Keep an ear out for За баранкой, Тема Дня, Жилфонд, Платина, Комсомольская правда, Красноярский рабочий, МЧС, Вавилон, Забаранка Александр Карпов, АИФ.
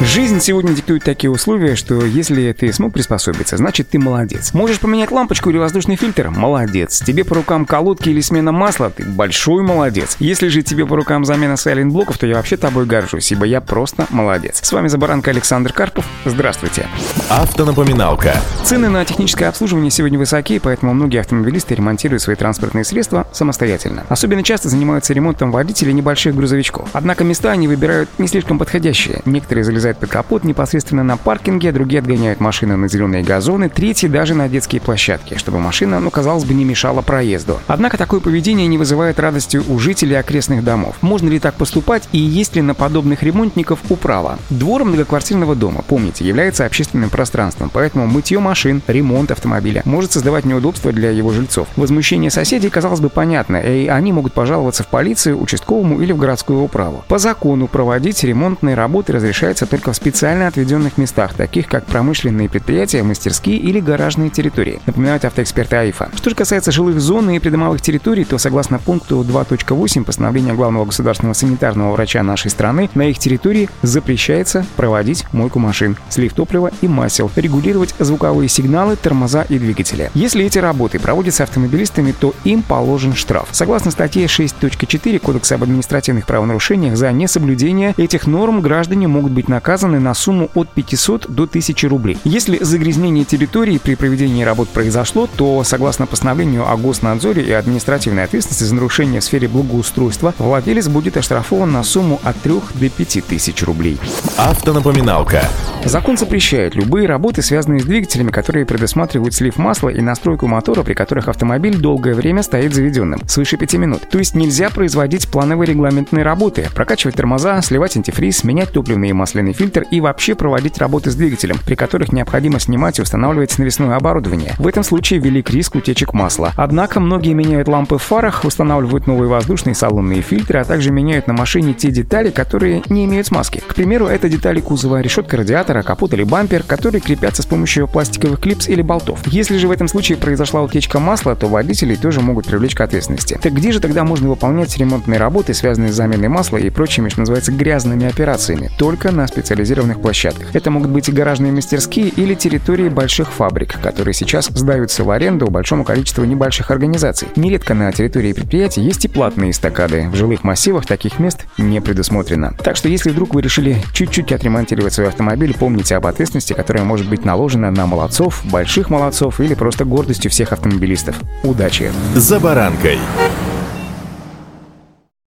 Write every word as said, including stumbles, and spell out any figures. Жизнь сегодня диктует такие условия, что если ты смог приспособиться, значит ты молодец. Можешь поменять лампочку или воздушный фильтр? Молодец. Тебе по рукам колодки или смена масла? Ты большой молодец. Если же тебе по рукам замена сайлент-блоков, то я вообще тобой горжусь, ибо я просто молодец. С вами Забаранка Александр Карпов. Здравствуйте. Автонапоминалка. Цены на техническое обслуживание сегодня высоки, поэтому многие автомобилисты ремонтируют свои транспортные средства самостоятельно. Особенно часто занимаются ремонтом водители небольших грузовичков. Однако места они выбирают не слишком подходящие. Некоторые залезают под капот непосредственно на паркинге, другие отгоняют машины на зеленые газоны, третьи даже на детские площадки, чтобы машина, ну, казалось бы, не мешала проезду. Однако такое поведение не вызывает радости у жителей окрестных домов. Можно ли так поступать и есть ли на подобных ремонтников управа? Двор многоквартирного дома, помните, является общественным пространством, поэтому мытье машин, ремонт автомобиля может создавать неудобства для его жильцов. Возмущение соседей, казалось бы, понятно, и они могут пожаловаться в полицию, участковому или в городскую управу. По закону проводить ремонтные работы разрешается только в специально отведенных местах, таких как промышленные предприятия, мастерские или гаражные территории, напоминают автоэксперты АИФа. Что же касается жилых зон и придомовых территорий, то согласно пункту два точка восемь постановления главного государственного санитарного врача нашей страны, на их территории запрещается проводить мойку машин, слив топлива и масел, регулировать звуковые сигналы, тормоза и двигатели. Если эти работы проводятся автомобилистами, то им положен штраф. Согласно статье шесть точка четыре Кодекса об административных правонарушениях, за несоблюдение этих норм граждане могут быть наказаны Наказаны на сумму от пятисот до тысячи рублей. Если загрязнение территории при проведении работ произошло, то, согласно постановлению о госнадзоре и административной ответственности за нарушение в сфере благоустройства, владелец будет оштрафован на сумму от трёх до пяти тысяч рублей. Автонапоминалка. Закон запрещает любые работы, связанные с двигателями, которые предусматривают слив масла и настройку мотора, при которых автомобиль долгое время стоит заведенным, свыше пяти минут. То есть нельзя производить плановые регламентные работы, прокачивать тормоза, сливать антифриз, менять топливные и масляные фильтр и вообще проводить работы с двигателем, при которых необходимо снимать и устанавливать навесное оборудование. В этом случае велик риск утечек масла. Однако многие меняют лампы в фарах, устанавливают новые воздушные салонные фильтры, а также меняют на машине те детали, которые не имеют смазки. К примеру, это детали кузова, решетка радиатора, капот или бампер, которые крепятся с помощью пластиковых клипс или болтов. Если же в этом случае произошла утечка масла, то водителей тоже могут привлечь к ответственности. Так где же тогда можно выполнять ремонтные работы, связанные с заменой масла и прочими, что называется, грязными операциями? Только на специализированных специализированных площадках. Это могут быть и гаражные мастерские или территории больших фабрик, которые сейчас сдаются в аренду большому количеству небольших организаций. Нередко на территории предприятий есть и платные эстакады. В жилых массивах таких мест не предусмотрено. Так что если вдруг вы решили чуть-чуть отремонтировать свой автомобиль, помните об ответственности, которая может быть наложена на молодцов, больших молодцов или просто гордостью всех автомобилистов. Удачи! За баранкой!